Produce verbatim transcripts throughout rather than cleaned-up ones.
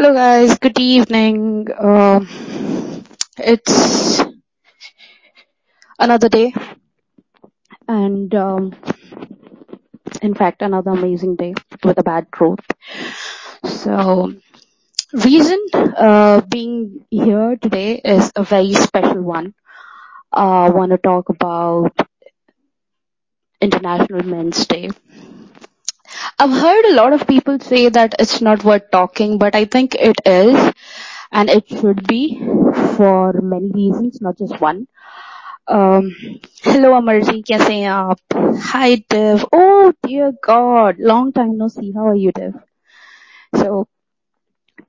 Hello guys, good evening. Uh, it's another day and um, in fact another amazing day with a bad growth. So reason uh, being here today is a very special one. I uh, want to talk about International Men's Day. I've heard a lot of people say that it's not worth talking, but I think it is, and it should be for many reasons, not just one. Um, hello Amarji, kaise hain aap? Hi Dev. Oh dear God, long time no see. How are you, Dev? So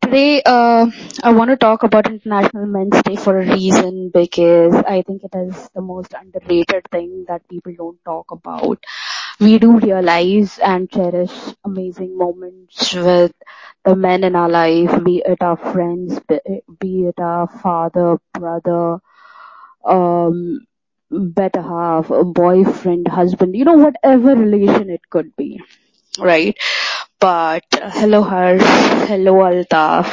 today uh, I want to talk about International Men's Day for a reason, because I think it is the most underrated thing that people don't talk about. We do realize and cherish amazing moments with the men in our life, be it our friends, be it our father, brother, um, better half, a boyfriend, husband, you know, whatever relation it could be, right? But uh, hello Harsh, hello Altaf.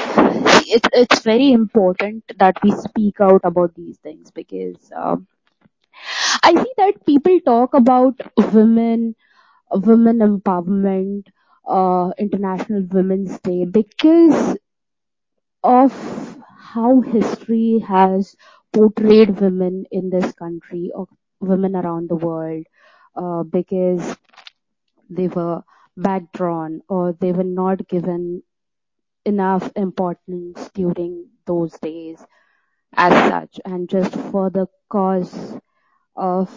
It's, it's very important that we speak out about these things, because um, I see that people talk about women, women empowerment, uh, International Women's Day, because of how history has portrayed women in this country or women around the world, uh, because they were backdrawn or they were not given enough importance during those days as such, and just for the cause of,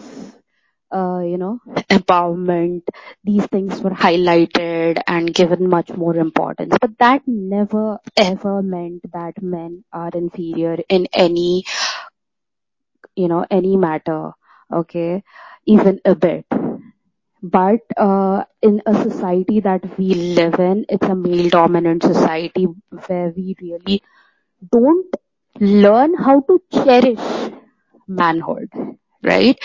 uh, you know, empowerment, these things were highlighted and given much more importance. But that never ever meant that men are inferior in any, you know, any matter, okay, even a bit. But uh, in a society that we live in, it's a male-dominant society where we really don't learn how to cherish manhood. Right?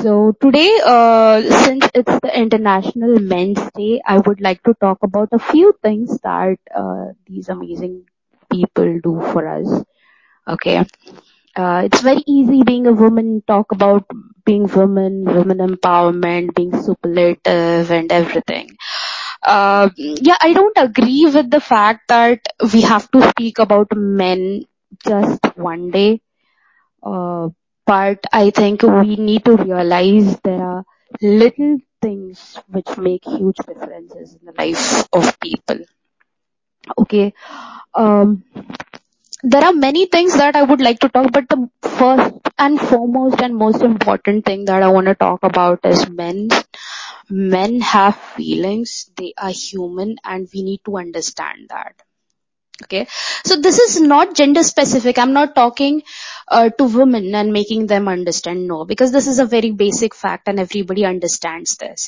So today, uh, since it's the International Men's Day, I would like to talk about a few things that uh, these amazing people do for us. Okay. Uh, it's very easy being a woman, talk about being women, women empowerment, being superlative and everything. Uh, yeah, I don't agree with the fact that we have to speak about men just one day. Uh, But I think we need to realize there are little things which make huge differences in the life of people. Okay. Um, there are many things that I would like to talk, but the first and foremost and most important thing that I want to talk about is men. Men have feelings. They are human, and we need to understand that. Okay, so this is not gender specific. I'm not talking uh, to women and making them understand, no, because this is a very basic fact and everybody understands this.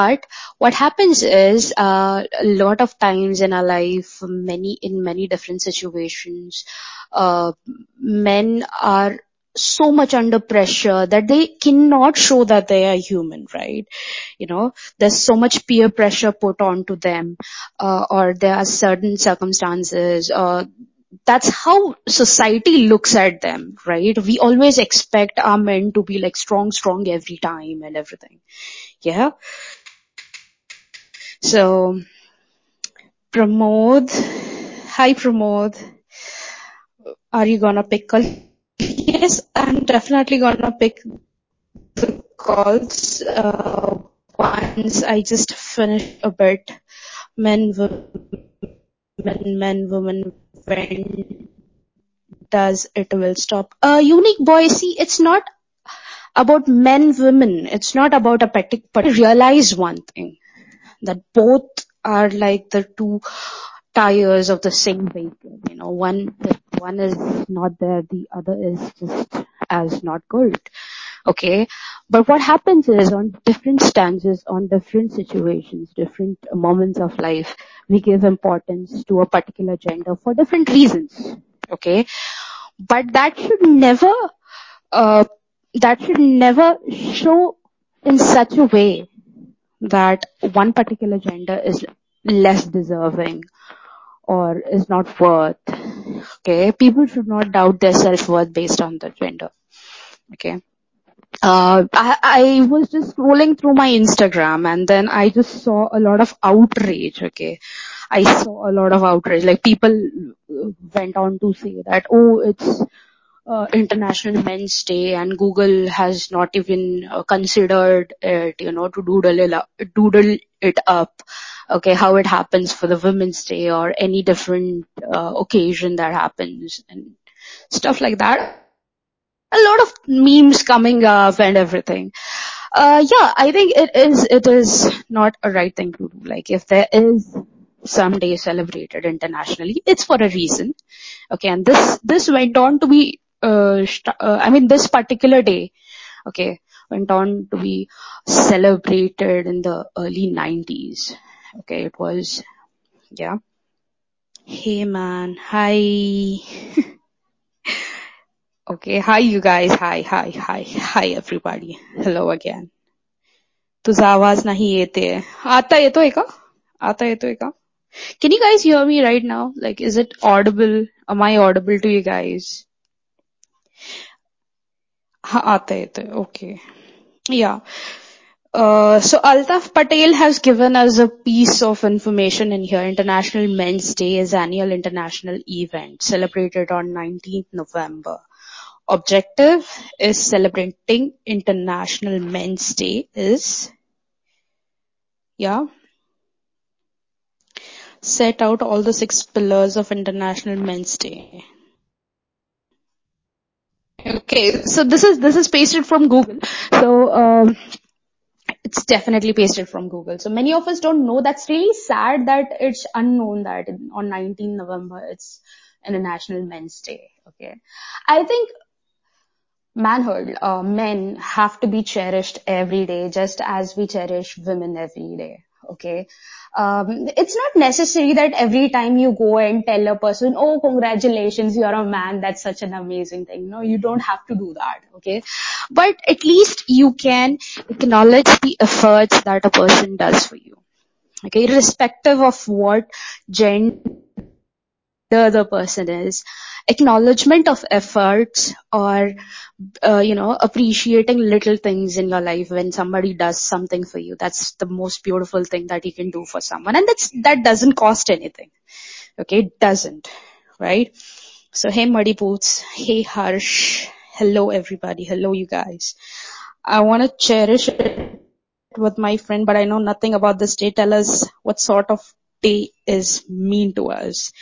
But what happens is uh, a lot of times in our life, many in many different situations, uh, men are so much under pressure that they cannot show that they are human, right? You know, there's so much peer pressure put onto them, uh, or there are certain circumstances, uh, that's how society looks at them, right? We always expect our men to be like strong, strong every time and everything. Yeah. So, Pramod, hi Pramod, are you gonna pickle? Yes, I'm definitely gonna pick the calls uh, once I just finish a bit. Men, women, men, women, when does it will stop? Uh, unique boy, see, it's not about men, women. It's not about a particular, but realize one thing, that both are like the two tires of the same vehicle, you know, one one is not there, the other is just as not good, okay? But what happens is on different stances, on different situations, different moments of life, we give importance to a particular gender for different reasons, okay? But that should never, uh, that should never show in such a way that one particular gender is less deserving or is not worth. Okay, people should not doubt their self-worth based on the gender. Okay. Uh, I, I was just scrolling through my Instagram and then I just saw a lot of outrage, okay. I saw a lot of outrage, like people went on to say that, oh, it's uh, International Men's Day and Google has not even uh, considered it, you know, to doodle it up, doodle it up, okay, how it happens for the Women's Day or any different uh, occasion that happens and stuff like that. A lot of memes coming up and everything. Uh, yeah, I think it is, it is not a right thing to do. Like if there is some day celebrated internationally, it's for a reason. Okay. And this, this went on to be, uh, st- uh I mean, this particular day, okay, went on to be celebrated in the early nineties. Okay. It was, yeah. Hey man. Hi. Okay, hi you guys, hi, hi, hi, hi everybody. Hello again. तुझा आवाज नहीं येते. आता येतो आहे का? आता येतो आहे का? Can you guys hear me right now? Like, is it audible? Am I audible to you guys? हाँ, आता येतो. Okay. Yeah. Uh, so Altaf Patel has given us a piece of information in here. International Men's Day is annual international event celebrated on nineteenth of November. Objective is celebrating International Men's Day is, yeah, set out all the six pillars of International Men's Day. Okay, so this is, this is pasted from Google. So, um, it's definitely pasted from Google. So many of us don't know. That's really sad that it's unknown that on nineteenth of November it's International Men's Day. Okay. I think manhood, uh, men have to be cherished every day, just as we cherish women every day. Okay. Um, it's not necessary that every time you go and tell a person, oh, congratulations, you're a man. That's such an amazing thing. No, you don't have to do that. Okay. But at least you can acknowledge the efforts that a person does for you. Okay. Irrespective of what gender the other person is, acknowledgement of efforts or, uh, you know, appreciating little things in your life when somebody does something for you. That's the most beautiful thing that you can do for someone. And that's, that doesn't cost anything. Okay. It doesn't. Right. So, hey, Madi Boots. Hey, Harsh. Hello, everybody. Hello, you guys. I want to cherish it with my friend, but I know nothing about this day. Tell us what sort of day is mean to us.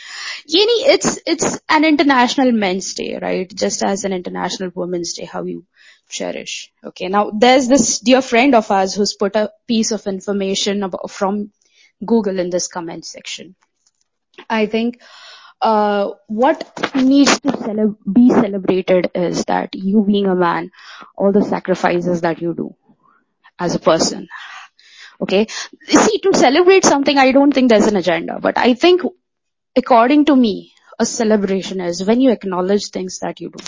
Yani, it's, it's an International Men's Day, right? Just as an International Women's Day, how you cherish. Okay. Now there's this dear friend of ours who's put a piece of information about, from Google in this comment section. I think, uh, what needs to cele- be celebrated is that you being a man, all the sacrifices that you do as a person. Okay. See, to celebrate something, I don't think there's an agenda, but I think according to me, a celebration is when you acknowledge things that you do.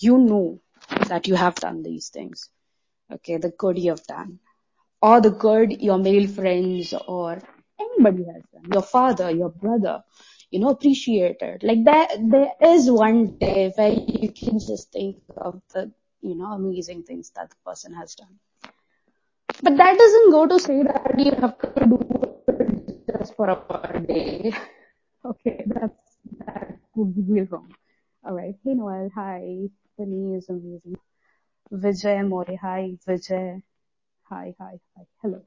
You know that you have done these things. Okay. The good you have done or the good your male friends or anybody has done, your father, your brother, you know, appreciate it. Like there, there is one day where you can just think of the, you know, amazing things that the person has done. But that doesn't go to say that you have to do it just for a day. Okay, that's, that would be real wrong. Alright, hey Noel, hi. Vinny is amazing. Vijay Morey, hi. Vijay, hi, hi, hi. Hello.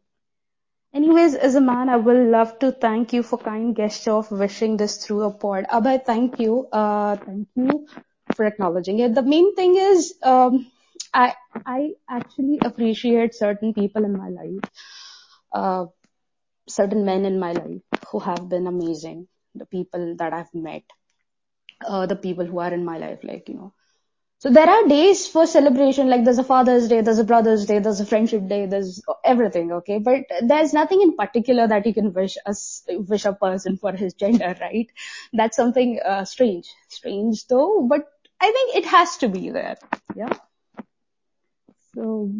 Anyways, as a man, I will love to thank you for kind gesture of wishing this through a pod. Abhay, thank you. Uh, thank you for acknowledging it. The main thing is, um, I, I actually appreciate certain people in my life, uh, certain men in my life who have been amazing. The people that I've met, uh, the people who are in my life, like, you know. So there are days for celebration, like there's a Father's Day, there's a Brother's Day, there's a Friendship Day, there's everything. Okay. But there's nothing in particular that you can wish us, wish a person for his gender, right? That's something, uh, strange, strange though, but I think it has to be there. Yeah. So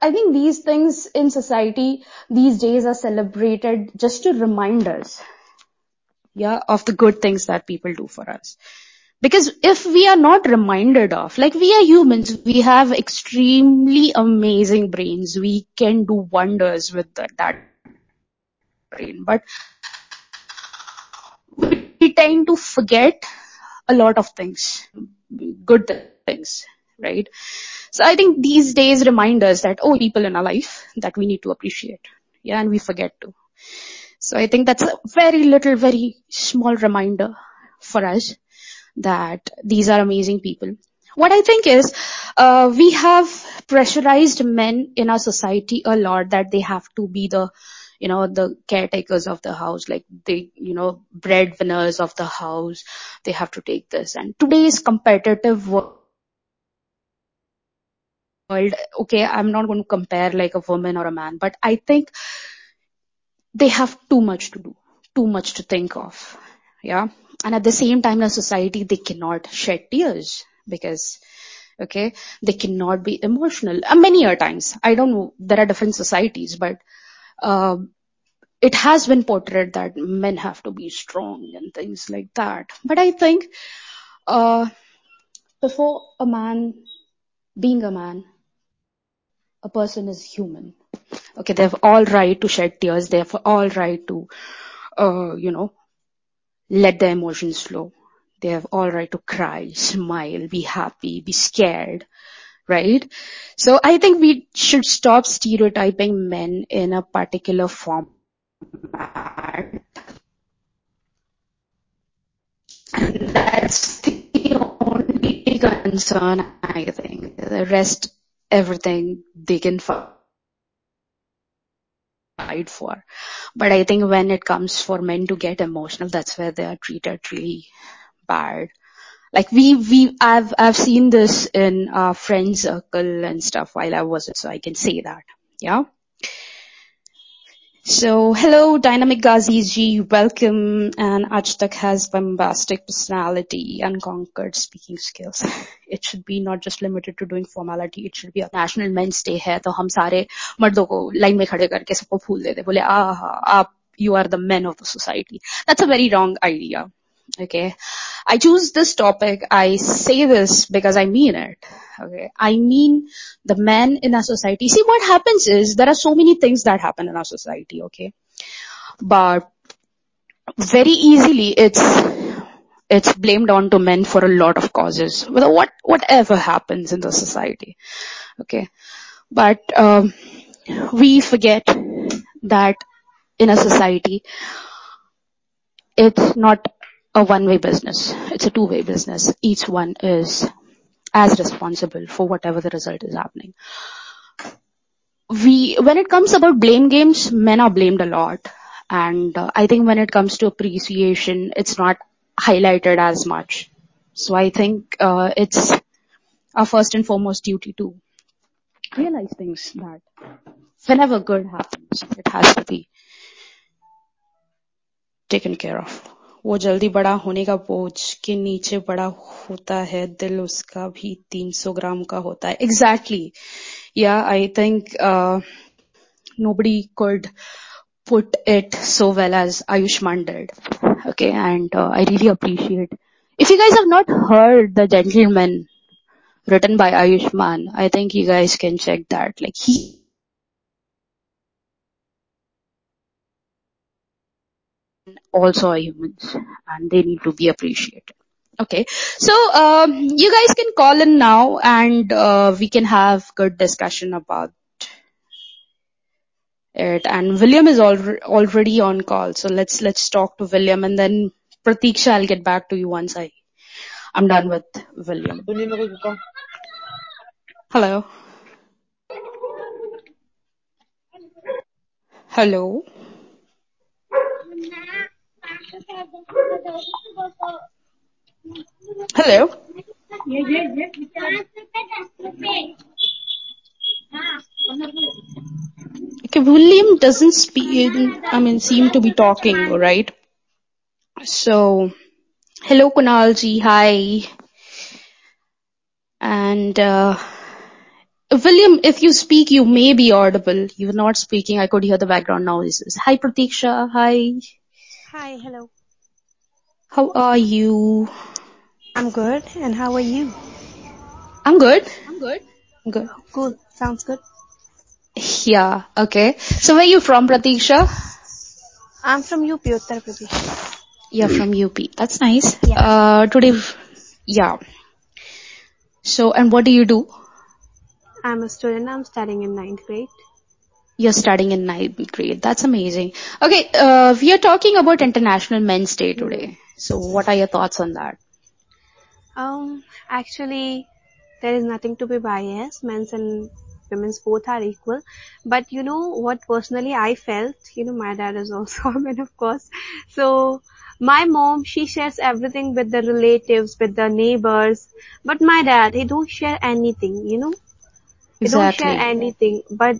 I think these things in society these days are celebrated just to remind us yeah, of the good things that people do for us. Because if we are not reminded of, like, we are humans, we have extremely amazing brains. We can do wonders with that, that brain. But we tend to forget a lot of things, good things, right? So I think these days remind us that, oh, people in our life that we need to appreciate. Yeah, and we forget to. So I think that's a very little, very small reminder for us that these are amazing people. What I think is, uh, we have pressurized men in our society a lot that they have to be the, you know, the caretakers of the house, like they, you know, breadwinners of the house. They have to take this. And today's competitive world, okay, I'm not going to compare like a woman or a man, but I think they have too much to do, too much to think of. Yeah. And at the same time, in society, they cannot shed tears because, okay, they cannot be emotional. Uh, many a times, I don't know, there are different societies, but uh, it has been portrayed that men have to be strong and things like that. But I think uh, before a man being a man, a person is human. Okay, they have all right to shed tears. They have all right to, uh, you know, let their emotions flow. They have all right to cry, smile, be happy, be scared, right? So I think we should stop stereotyping men in a particular form. And that's the only concern, I think. The rest, everything, they can fight for. But I think when it comes for men to get emotional, that's where they are treated really bad. Like we, we, I've, I've seen this in our friend circle and stuff while I was, so I can say that. Yeah. So hello, Dynamic Gazi Ji, welcome. And Ajtak has bombastic personality, unconquered speaking skills. It should be not just limited to doing formality. It should be a national men's day hai. To hum sare mardon ko line mein khade karke sabko phool de de. Bole, aha, aap, you are the men of the society. That's a very wrong idea. Okay. I choose this topic. I say this because I mean it. Okay. I mean the men in our society. See, what happens is there are so many things that happen in our society. Okay. But very easily it's, it's blamed on to men for a lot of causes, what, whatever happens in the society. Okay. But, um, we forget that in a society, it's not a one-way business. It's a two-way business. Each one is as responsible for whatever the result is happening. We, when it comes about blame games, men are blamed a lot. And uh, I think when it comes to appreciation, it's not highlighted as much. So I think uh, it's our first and foremost duty to realize things that whenever good happens, it has to be taken care of. वो जल्दी बड़ा होने का बोझ के नीचे बड़ा होता है दिल उसका भी three hundred grams का होता है. Exactly. Yeah, I think uh, nobody could put it so well as Ayushman did. Okay, and uh, I really appreciate. If you guys have not heard The Gentleman written by Ayushman, I think you guys can check that. Like he also are humans and they need to be appreciated. Okay. So, um, you guys can call in now and, uh, we can have good discussion about it. And William is al- already on call. So let's, let's talk to William and then Pratiksha, I'll get back to you once I, I'm done with William. Hello. Hello. Hello. Okay, William doesn't speak, I mean, seem to be talking, right? So, hello Kunalji, hi. And, uh, William, if you speak, you may be audible. You were not speaking. I could hear the background noises. Hi Pratiksha, hi. Hi, hello. How are you? I'm good. And how are you? I'm good. I'm good. I'm good. Cool. Sounds good. Yeah. Okay. So where are you from, Pratiksha? I'm from U P, Uttar Pradesh. You're from U P. That's nice. Yeah. Uh, today, yeah. So, and what do you do? I'm a student. I'm studying in ninth grade. You're studying in ninth grade. That's amazing. Okay, uh, we are talking about International Men's Day today. So, what are your thoughts on that? Um, actually, there is nothing to be biased. Men's and women's both are equal. But you know what? Personally, I felt. You know, my dad is also a man, of course. So. My mom, she shares everything with the relatives, with the neighbors. But my dad, he don't share anything, you know. He exactly. don't share anything. But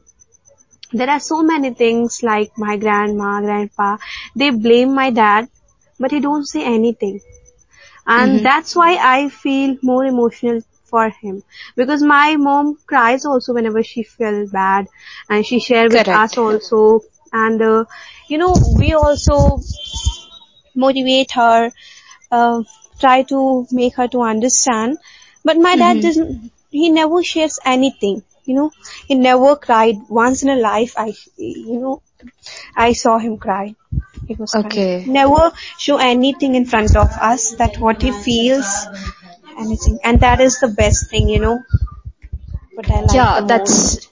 there are so many things like my grandma, grandpa. They blame my dad, but he don't say anything. And mm-hmm. that's why I feel more emotional for him. Because my mom cries also whenever she feels bad. And she shares with us also. And, uh, you know, we also... motivate her, uh, try to make her to understand. But my dad mm-hmm. doesn't, he never shares anything, you know. He never cried. Once in a life, I, you know, I saw him cry. He was okay. crying. Never show anything in front of us that what he feels, anything. And that is the best thing, you know. But I like Yeah, that's... most.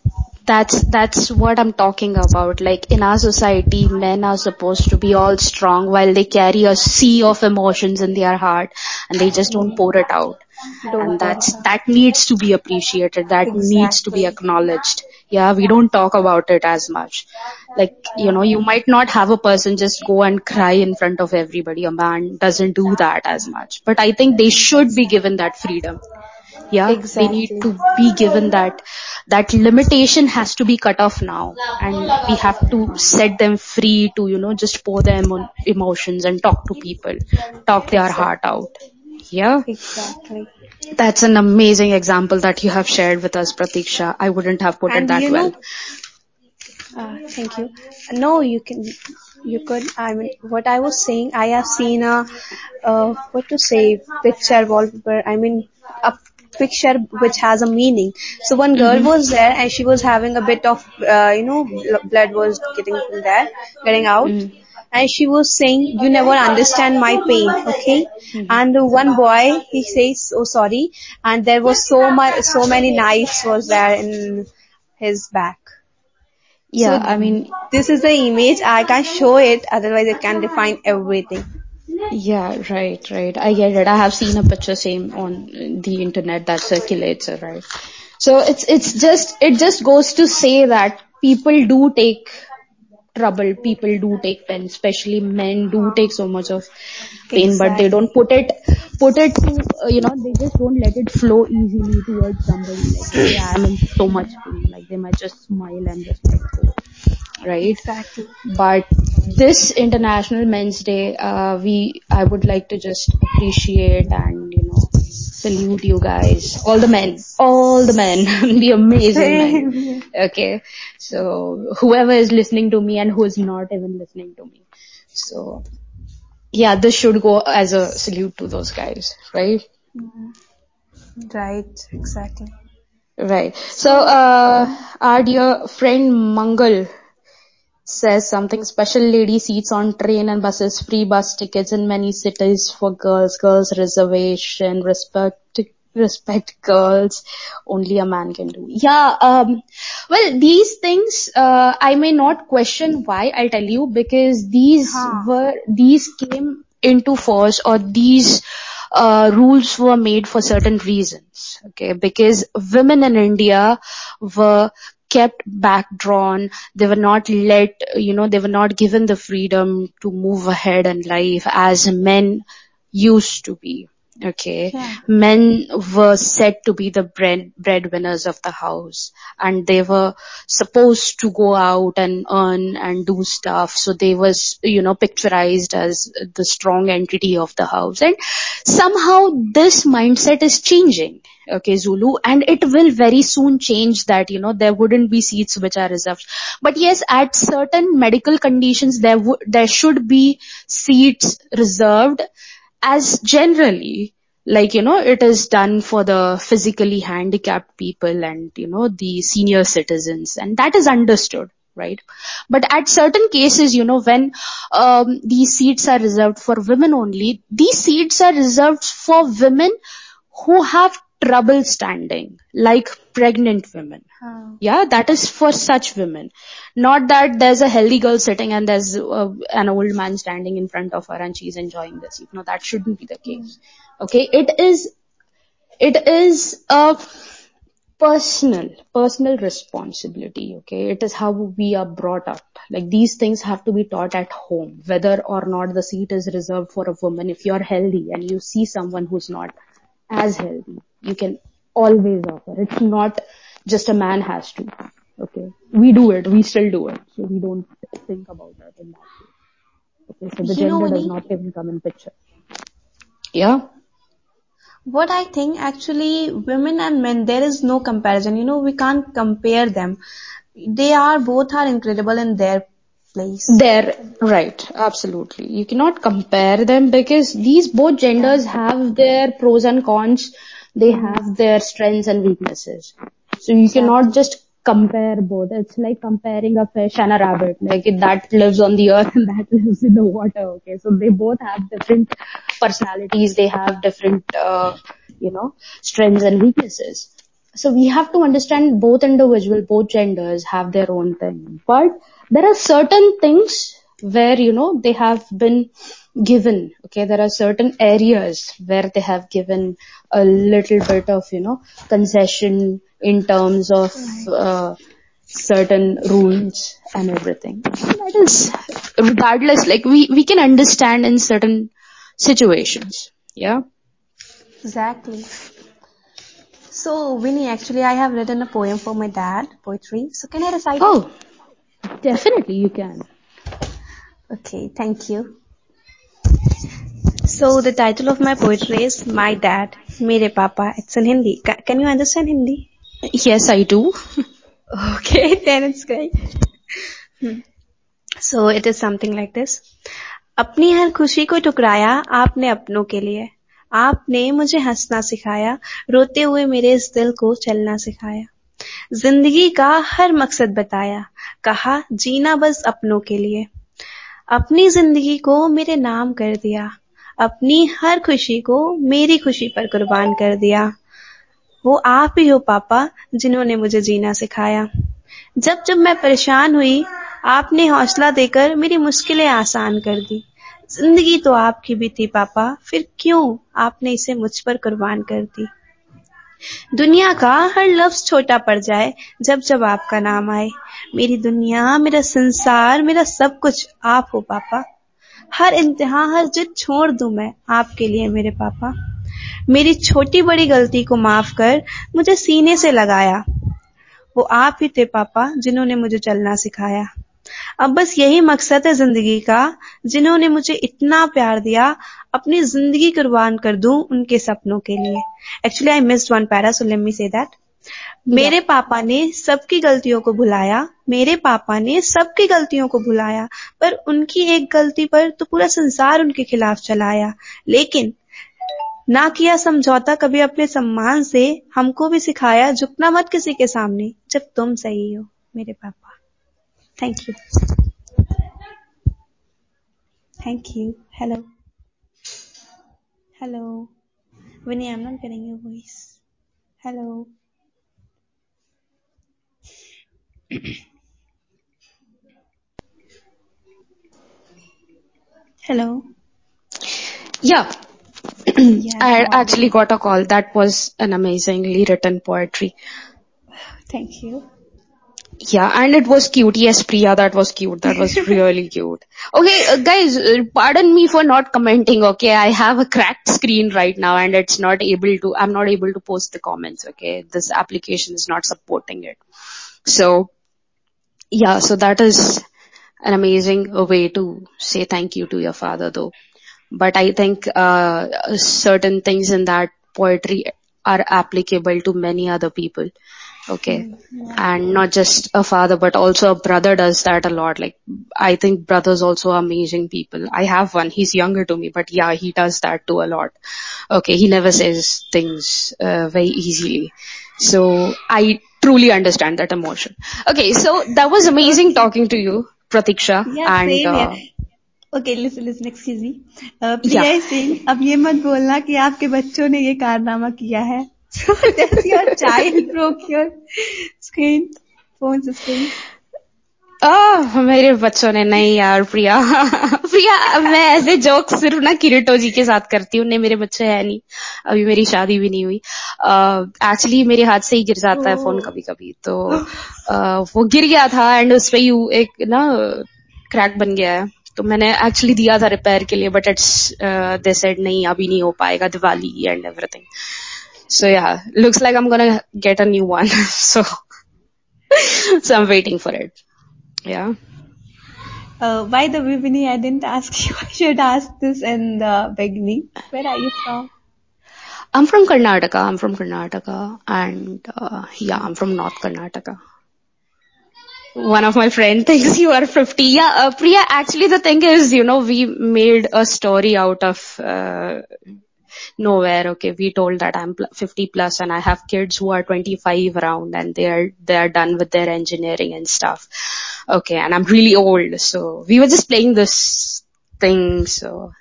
That's, that's what I'm talking about. Like, in our society, men are supposed to be all strong while they carry a sea of emotions in their heart and they just don't pour it out. And that's, that needs to be appreciated. That exactly. needs to be acknowledged. Yeah, we don't talk about it as much. Like, you know, you might not have a person just go and cry in front of everybody. A man doesn't do that as much. But I think they should be given that freedom. Yeah, exactly. They need to be given that. That limitation has to be cut off now, and we have to set them free to, you know, just pour their emo- emotions and talk to people, talk their heart out. Yeah, exactly. That's an amazing example that you have shared with us, Pratiksha. I wouldn't have put and it that you know, well. Uh, thank you. No, you can, you could. I mean, what I was saying, I have seen a, uh, what to say, picture wallpaper. I mean, a. picture which has a meaning. So one girl mm-hmm. was there and she was having a bit of uh, you know blood was getting from there getting out mm-hmm. and she was saying, you never understand my pain, okay mm-hmm. and one boy, he says, oh sorry, and there was so much so many knives was there in his back. Yeah, so I mean, this is the image. I can't show it, otherwise it can define everything. Yeah, right, right. I get it. I have seen a picture same on the internet that circulates, right? So it's it's just it just goes to say that people do take trouble, people do take pain, especially men do take so much of pain, exactly. but they don't put it put it to, you know, they just don't let it flow easily towards somebody. Like, yeah, I'm in so much pain. Like, they might just smile and just let go. Right? Exactly. But this International Men's Day, uh, we, I would like to just appreciate and, you know, salute you guys. All the men. All the men. The amazing men. Okay. So, whoever is listening to me and who is not even listening to me. So, yeah, this should go as a salute to those guys, right? Right. Exactly. Right. So, uh, our dear friend Mangal says something special. Lady seats on train and buses, free bus tickets in many cities for girls, girls reservation, respect, respect girls, only a man can do. Yeah, um, well, these things, uh, I may not question why, I'll tell you, because these huh. were, these came into force, or these Uh, rules were made for certain reasons, okay, because women in India were kept back drawn. They were not let, you know, they were not given the freedom to move ahead in life as men used to be, okay. Yeah. Men were said to be the bread, breadwinners of the house, and they were supposed to go out and earn and do stuff. So they was, you know, picturized as the strong entity of the house. And somehow this mindset is changing, okay, Zulu, and it will very soon change that, you know, there wouldn't be seats which are reserved. But yes, at certain medical conditions, there would, there should be seats reserved as generally, like, you know, it is done for the physically handicapped people and, you know, the senior citizens, and that is understood, right? But at certain cases, you know, when um, these seats are reserved for women only, these seats are reserved for women who have trouble standing, like pregnant women. Oh. Yeah, that is for such women. Not that there's a healthy girl sitting and there's uh, an old man standing in front of her and she's enjoying the seat. No, that shouldn't be the case. Mm. Okay, it is, it is a personal, personal responsibility. Okay, it is how we are brought up. Like, these things have to be taught at home, whether or not the seat is reserved for a woman. If you're healthy and you see someone who's not as healthy, you can always offer. It's not just a man has to. Okay. We do it. We still do it. So we don't think about that in that way. Okay. So the you gender does he, not even come in picture. Yeah. What I think, actually, women and men, there is no comparison. You know, we can't compare them. They are, both are incredible in their place. They're, right, absolutely. You cannot compare them because these both genders have their pros and cons. They have their strengths and weaknesses. So you cannot just compare both. It's like comparing a fish and a rabbit. Like, that lives on the earth and that lives in the water. Okay. So they both have different personalities. They have different, uh, you know, strengths and weaknesses. So we have to understand both individuals, both genders have their own thing. But there are certain things where, you know, they have been given, okay, there are certain areas where they have given a little bit of, you know, concession in terms of uh, certain rules and everything. And that is, regardless, like, we, we can understand in certain situations, yeah? Exactly. So, Vinny, actually, I have written a poem for my dad, poetry, so can I recite it? Oh, definitely you can. Okay, thank you. So the title of my poetry is My Dad, Mere Papa. It's in Hindi. Ca- can you understand Hindi? Yes, I do. Okay, then it's great. Hmm. So it is something like this. अपनी हर खुशी को टुकराया आपने अपनों के लिए. आपने मुझे हंसना सिखाया. रोते हुए मेरे इस दिल को चलना सिखाया. जिंदगी का हर मकसद बताया. कहा जीना बस अपनों के लिए. अपनी जिंदगी को मेरे नाम कर दिया. अपनी हर खुशी को मेरी खुशी पर कुर्बान कर दिया. वो आप ही हो पापा जिन्होंने मुझे जीना सिखाया. जब जब मैं परेशान हुई आपने हौसला देकर मेरी मुश्किलें आसान कर दी. जिंदगी तो आपकी भी थी पापा, फिर क्यों आपने इसे मुझ पर कुर्बान कर दी. दुनिया का हर लफ्ज छोटा पड़ जाए जब जब आपका नाम आए. मेरी दुनिया, मेरा संसार, मेरा सब कुछ आप हो पापा. हर इंतहा, हर जिद छोड़ दूं मैं आपके लिए मेरे पापा. मेरी छोटी बड़ी गलती को माफ कर मुझे सीने से लगाया. वो आप ही थे पापा जिन्होंने मुझे चलना सिखाया. अब बस यही मकसद है जिंदगी का, जिन्होंने मुझे इतना प्यार दिया. अपनी जिंदगी कुर्बान कर दूं उनके सपनों के लिए. Actually I missed one para, so let me say that. मेरे पापा ने सबकी गलतियों को भुलाया. मेरे पापा ने सबकी गलतियों को भुलाया, पर उनकी एक गलती पर तो पूरा संसार उनके खिलाफ चलाया. लेकिन ना किया समझौता कभी अपने सम्मान से. हमको भी सिखाया झुकना मत किसी के सामने जब तुम सही हो मेरे पापा. Thank you. Thank you. Hello. Hello. Vinny, I'm not getting your voice. Hello. Hello. Yeah. yeah I had actually got a call. That was an amazingly written poetry. Thank you. Yeah, and it was cute. Yes, Priya, that was cute. That was really cute. Okay, uh, guys, uh, pardon me for not commenting, okay? I have a cracked screen right now and it's not able to, I'm not able to post the comments, okay? This application is not supporting it. So, yeah, so that is an amazing way to say thank you to your father though. But I think uh certain things in that poetry are applicable to many other people. Okay. Yeah. And not just a father, but also a brother does that a lot. Like, I think brothers also are amazing people. I have one. He's younger to me, but yeah, he does that too a lot. Okay. He never says things uh, very easily. So I truly understand that emotion. Okay. So that was amazing talking to you, Pratiksha. Yeah, and, same uh, here. Okay, listen, listen, excuse me. Uh, Priya yeah. Singh, अब ये मत बोलना कि आपके बच्चों ने ये कारनामा किया है. That's your child broke your screen, phone screen. Oh, मेरे बच्चों ने नहीं यार प्रिया. प्रिया, मैं ऐसे jokes सिर्फ ना किरीटो जी के साथ करती हूँ. नहीं, मेरे बच्चे हैं नहीं. अभी मेरी शादी भी नहीं हुई. Actually, मेरे हाथ से ही गिर जाता है phone कभी-कभी. तो वो गिर गया था and उसपे यू एक ना crack बन गया है. तो मैंने actually दिया था repair के लिए, but it's uh, they said नहीं अभी नहीं हो पाएगा Diwali and everything. So yeah, looks like I'm gonna get a new one. so so I'm waiting for it. Yeah. Uh, by the way, Vinny, I didn't ask you. I should ask this in the beginning. Where are you from? I'm from Karnataka. I'm from Karnataka, and uh, yeah, I'm from North Karnataka. One of my friend thinks you are fifty. Yeah, uh, Priya, actually the thing is, you know, we made a story out of uh, nowhere. Okay, we told that I'm fifty plus and I have kids who are twenty-five around and they are they are done with their engineering and stuff. Okay, and I'm really old. So we were just playing this thing. So,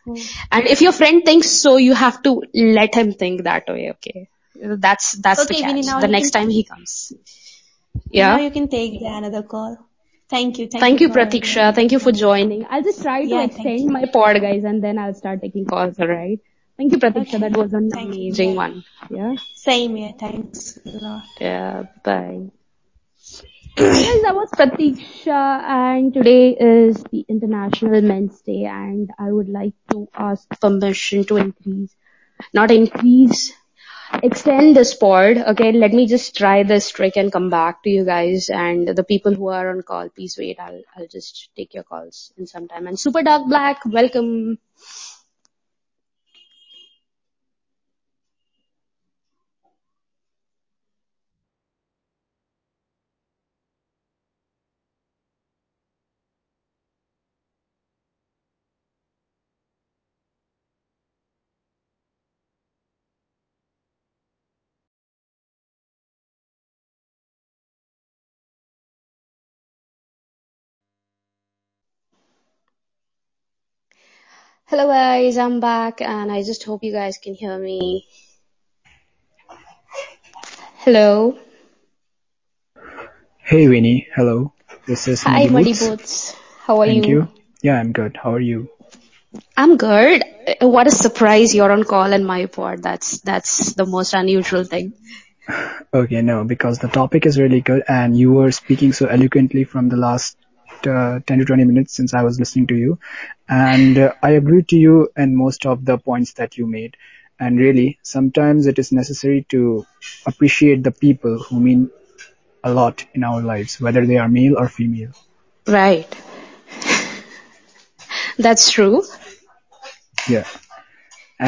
and if your friend thinks so, you have to let him think that way. Okay, that's that's okay, the catch. Vinny, the next time he comes. Yeah. Now you can take the another call. Thank you. Thank, thank you, you Pratiksha. Thank you for joining. I'll just try to yeah, extend my pod, guys, and then I'll start taking calls. All right. Thank you, Pratiksha. Okay. That was an thank amazing you. one. Yeah. Same here. Thanks a lot. Yeah. Bye. Well, that was Pratiksha, and today is the International Men's Day, and I would like to ask permission to increase, not increase. extend this pod. Okay, let me just try this trick and come back to you guys, and the people who are on call, please wait. I'll I'll just take your calls in some time. And Super Dark Black, welcome. Hello guys, I'm back and I just hope you guys can hear me. Hello. Hey Vinny, hello. This is Madi Hi Madi Boots. How are Thank you? Thank you. Yeah, I'm good. How are you? I'm good. What a surprise, you're on call in my pod. That's that's the most unusual thing. Okay, no, because the topic is really good and you were speaking so eloquently from the last Uh, ten to twenty minutes since I was listening to you, and uh, I agree to you and most of the points that you made, and really sometimes it is necessary to appreciate the people who mean a lot in our lives, whether they are male or female. Right. That's true. Yeah.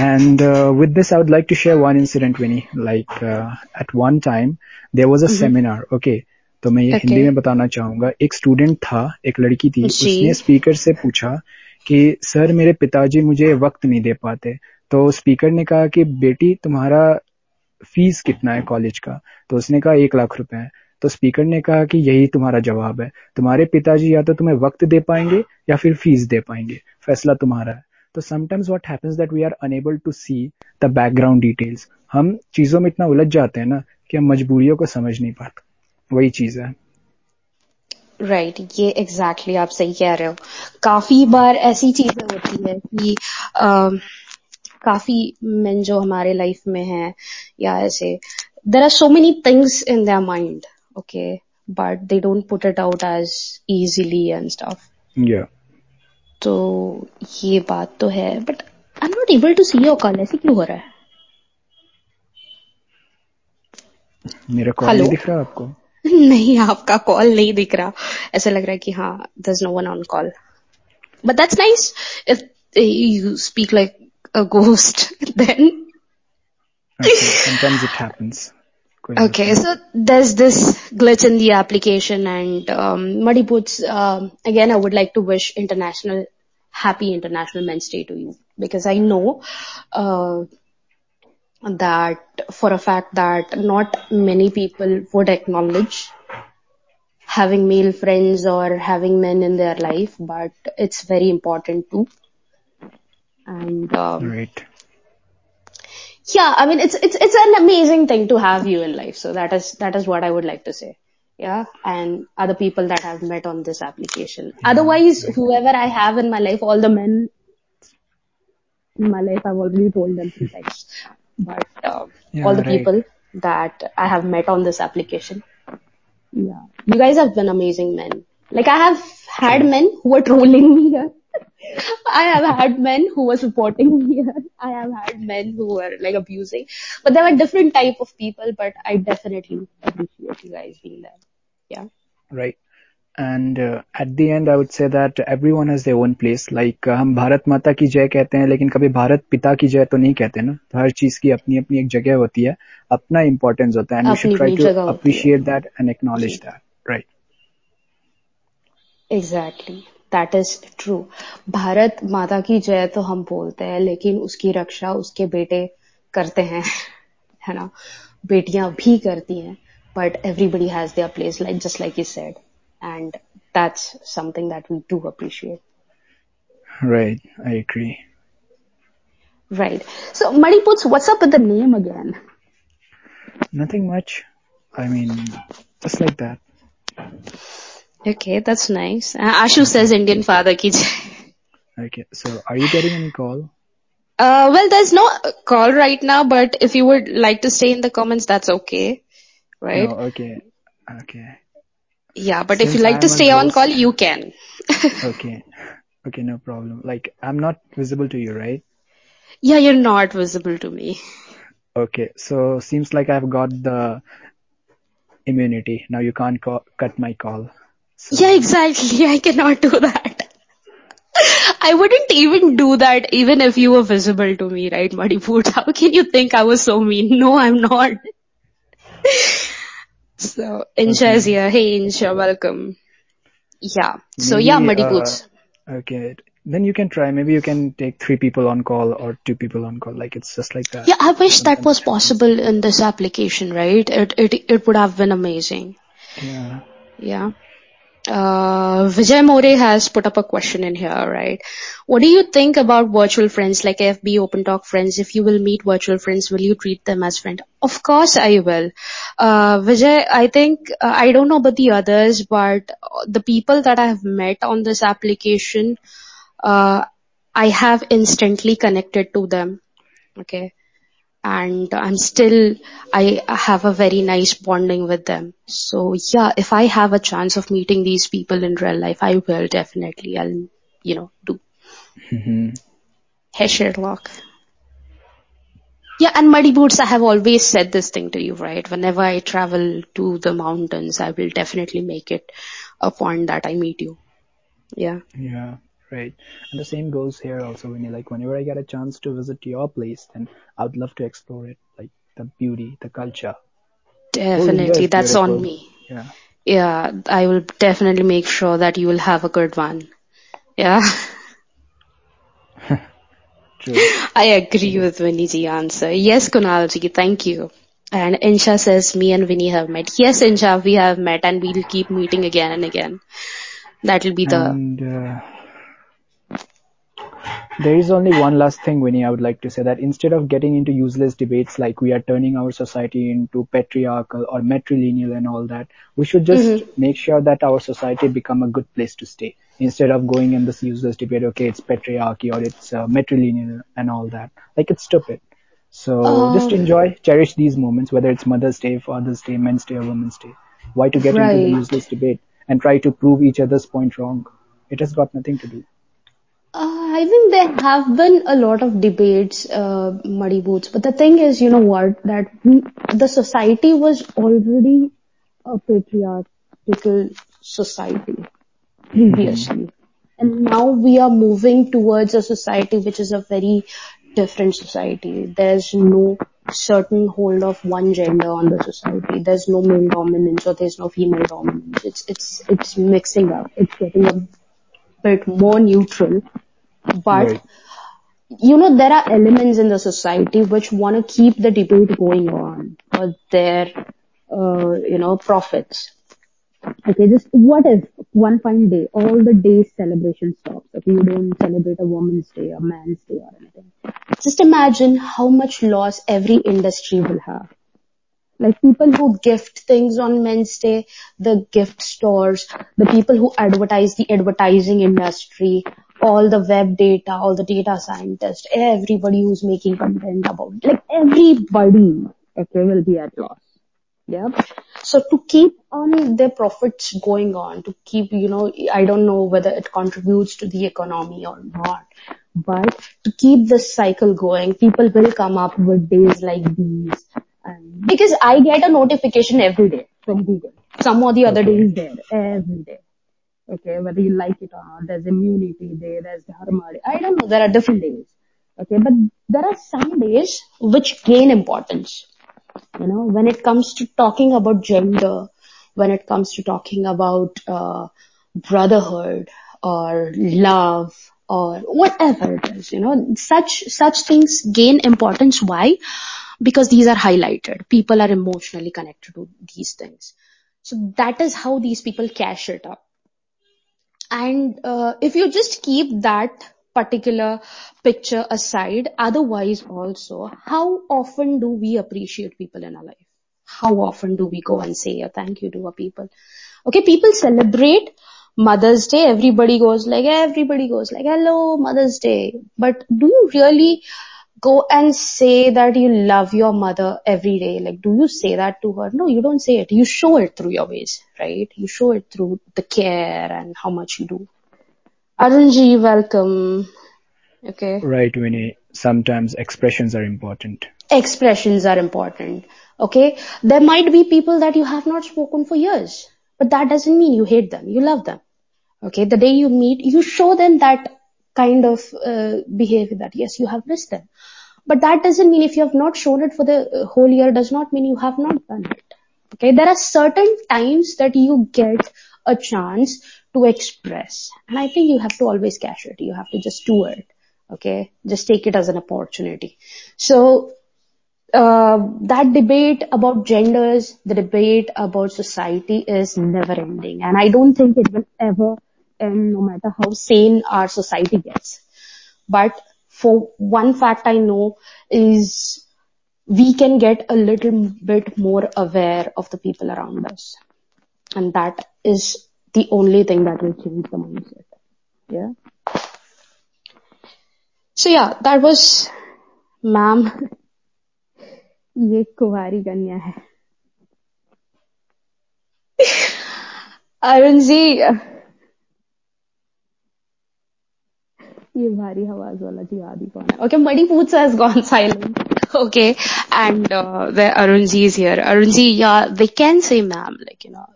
And uh, with this I would like to share one incident, Vinny. Like uh, at one time there was a mm-hmm. seminar. Okay. तो मैं ये okay. Hindi में बताना चाहूंगा. एक student था, एक लड़की थी, उसने स्पीकर से पूछा कि सर मेरे पिताजी मुझे वक्त नहीं दे पाते. तो स्पीकर ने कहा कि बेटी तुम्हारा फीस कितना है कॉलेज का? तो उसने कहा एक लाख रुपए है. तो स्पीकर ने कहा कि यही तुम्हारा जवाब है, तुम्हारे पिताजी या तो तुम्हें वक्त दे पाएंगे या फिर फीस दे पाएंगे, फैसला तुम्हारा है. तो sometimes what happens that we are unable to see the background details. हम चीजों में इतना उलझ जाते हैं ना कि हम मजबूरियों को समझ नहीं पाते. वही चीज है. राइट right, ये एग्जैक्टली exactly आप सही कह रहे हो. काफी बार ऐसी चीजें होती है कि आ, काफी मेन जो हमारे लाइफ में हैं या ऐसे there are so many things in their mind. Okay, but they don't put it out as easily and stuff. या तो ये बात तो है, but I am not able to see your call. ऐसे क्यों हो रहा है? मेरा कॉल नहीं दिख रहा आपको? नहीं, आपका कॉल नहीं दिख रहा. ऐसा लग रहा है कि हाँ there's no one on call, but that's nice if you speak like a ghost then. Okay, sometimes it happens. Okay, so there's this glitch in the application, and um, Madi Boots, um, again, I would like to wish international, happy International Men's Day to you, because I know uh, that for a fact that not many people would acknowledge having male friends or having men in their life, but it's very important too. And um, right. Yeah, I mean, it's, it's, it's an amazing thing to have you in life. So that is, that is what I would like to say. Yeah. And other people that I've met on this application. Yeah. Otherwise, whoever I have in my life, all the men in my life, I've already told them three times. But, um, yeah, all the right. people that I have met on this application. Yeah. You guys have been amazing men. Like, I have had men who were trolling me here. I have had men who were supporting me. I have had men who were like abusing, but there were different type of people. But I definitely appreciate you guys being there. Yeah. Right. And uh, at the end, I would say that everyone has their own place. Like uh, हम भारत माता की जय कहते हैं, लेकिन कभी भारत पिता की जय तो नहीं कहते ना. हर चीज की अपनी अपनी एक जगह होती है, अपना importance होता है, and we should try to appreciate that and acknowledge that. Right. Exactly. That is true. Bharat माता की जय तो हम बोलते हैं, लेकिन उसकी रक्षा उसके बेटे करते हैं, है ना? बेटियां भी करती हैं. But everybody has their place, like just like you said, and that's something that we do appreciate. Right, I agree. Right. So Madi Boots, what's up with the name again? Nothing much. I mean, just like that. Okay, that's nice. Uh, Ashu says Indian father ki jai. Okay, so are you getting any call? Uh, well, there's no call right now, but if you would like to stay in the comments, that's okay, right? No, okay, okay. Yeah, but Since if you like I'm to stay on call, you can. Okay, okay, no problem. Like, I'm not visible to you, right? Yeah, you're not visible to me. Okay, so seems like I've got the immunity. Now you can't call, cut my call. So. Yeah, exactly. I cannot do that. I wouldn't even do that even if you were visible to me, right, Madi Boots? How can you think I was so mean? No, I'm not. So, Insha okay. is here. Hey, Insha, welcome. Yeah. So, maybe, yeah, Madi Boots. Uh, okay. Then you can try. Maybe you can take three people on call or two people on call. Like, it's just like that. Yeah, I wish that was possible in this application, right? It, it, it would have been amazing. Yeah. Yeah. Uh, Vijay Morey has put up a question in here, right? What do you think about virtual friends like F B, Open Talk friends? If you will meet virtual friends, will you treat them as friend? Of course I will. Uh, Vijay, I think, uh, I don't know about the others, but the people that I have met on this application, uh, I have instantly connected to them. Okay. And I'm still, I have a very nice bonding with them. So yeah, if I have a chance of meeting these people in real life, I will definitely, I'll, you know, do. Mm-hmm. Hey, Sherlock. Yeah, and Madi Boots, I have always said this thing to you, right? Whenever I travel to the mountains, I will definitely make it a point that I meet you. Yeah. Yeah. Right. And the same goes here also, Vinny. Like, whenever I get a chance to visit your place, then I would love to explore it. Like, the beauty, the culture. Definitely. That's on me. Yeah. Yeah. I will definitely make sure that you will have a good one. Yeah. True. I agree yeah. with Vinny's answer. Yes, Kunalji. Thank you. And Insha says, me and Vinny have met. Yes, Insha, we have met, and we'll keep meeting again and again. That'll be the... And, uh... There is only one last thing, Vinny, I would like to say, that instead of getting into useless debates like we are turning our society into patriarchal or matrilineal and all that, we should just mm-hmm. make sure that our society become a good place to stay instead of going in this useless debate, okay, it's patriarchy or it's uh, matrilineal and all that. Like, it's stupid. So oh. just enjoy, cherish these moments, whether it's Mother's Day, Father's Day, Men's Day or Women's Day. Why to get right. into the useless debate and try to prove each other's point wrong? It has got nothing to do. Uh, I think there have been a lot of debates, uh, Madi Boots, but the thing is, you know what, that we, the society was already a patriarchal society previously. And now we are moving towards a society which is a very different society. There's no certain hold of one gender on the society. There's no male dominance or there's no female dominance. It's it's it's mixing up. It's getting a bit more neutral. But right. you know, there are elements in the society which want to keep the debate going on for their uh, you know profits. Okay, just what if one fine day all the day's celebration stops? Okay, you don't celebrate a woman's day, a man's day, or anything. Just imagine how much loss every industry will have. Like people who gift things on Men's Day, the gift stores, the people who advertise, the advertising industry, all the web data, all the data scientists, everybody who's making content about it. Like everybody, okay, will be at loss. Yeah. So to keep on their profits going on, to keep, you know, I don't know whether it contributes to the economy or not, but to keep this cycle going, people will come up with days like these. And because I get a notification every day from Google. Some or the other day is there every day. Okay, whether you like it or not, there's Immunity Day, there's Dharma Day. I don't know, there are different days. Okay, but there are some days which gain importance. You know, when it comes to talking about gender, when it comes to talking about uh, brotherhood or love or whatever it is, you know, such such things gain importance. Why? Because these are highlighted. People are emotionally connected to these things. So that is how these people cash it up. And uh, if you just keep that particular picture aside, otherwise also, how often do we appreciate people in our life? How often do we go and say a thank you to our people? Okay, people celebrate Mother's Day. Everybody goes like, everybody goes like, hello, Mother's Day. But do you really go and say that you love your mother every day? Like, do you say that to her? No, you don't say it. You show it through your ways, right? You show it through the care and how much you do. Arunji, welcome. Okay. Right, Vinny. Sometimes expressions are important. Expressions are important. Okay. There might be people that you have not spoken for years, but that doesn't mean you hate them. You love them. Okay. The day you meet, you show them that kind of uh, behavior that, yes, you have missed them. But that doesn't mean if you have not shown it for the whole year, does not mean you have not done it. Okay. There are certain times that you get a chance to express. And I think you have to always cash it. You have to just do it. Okay. Just take it as an opportunity. So, uh, that debate about genders, the debate about society is never ending. And I don't think it will ever end no matter how sane our society gets. But for one fact I know is we can get a little bit more aware of the people around us. And that is the only thing that will change the mindset. Yeah. So yeah, that was ma'am. Ye kuvari kanya hai. Arunji. Ye bhari hawaz wala ji aadi kaun hai. Okay, Madi Boots has gone silent. Okay, and uh, the Arunji is here. Arunji, yeah, they can say ma'am, like, you know,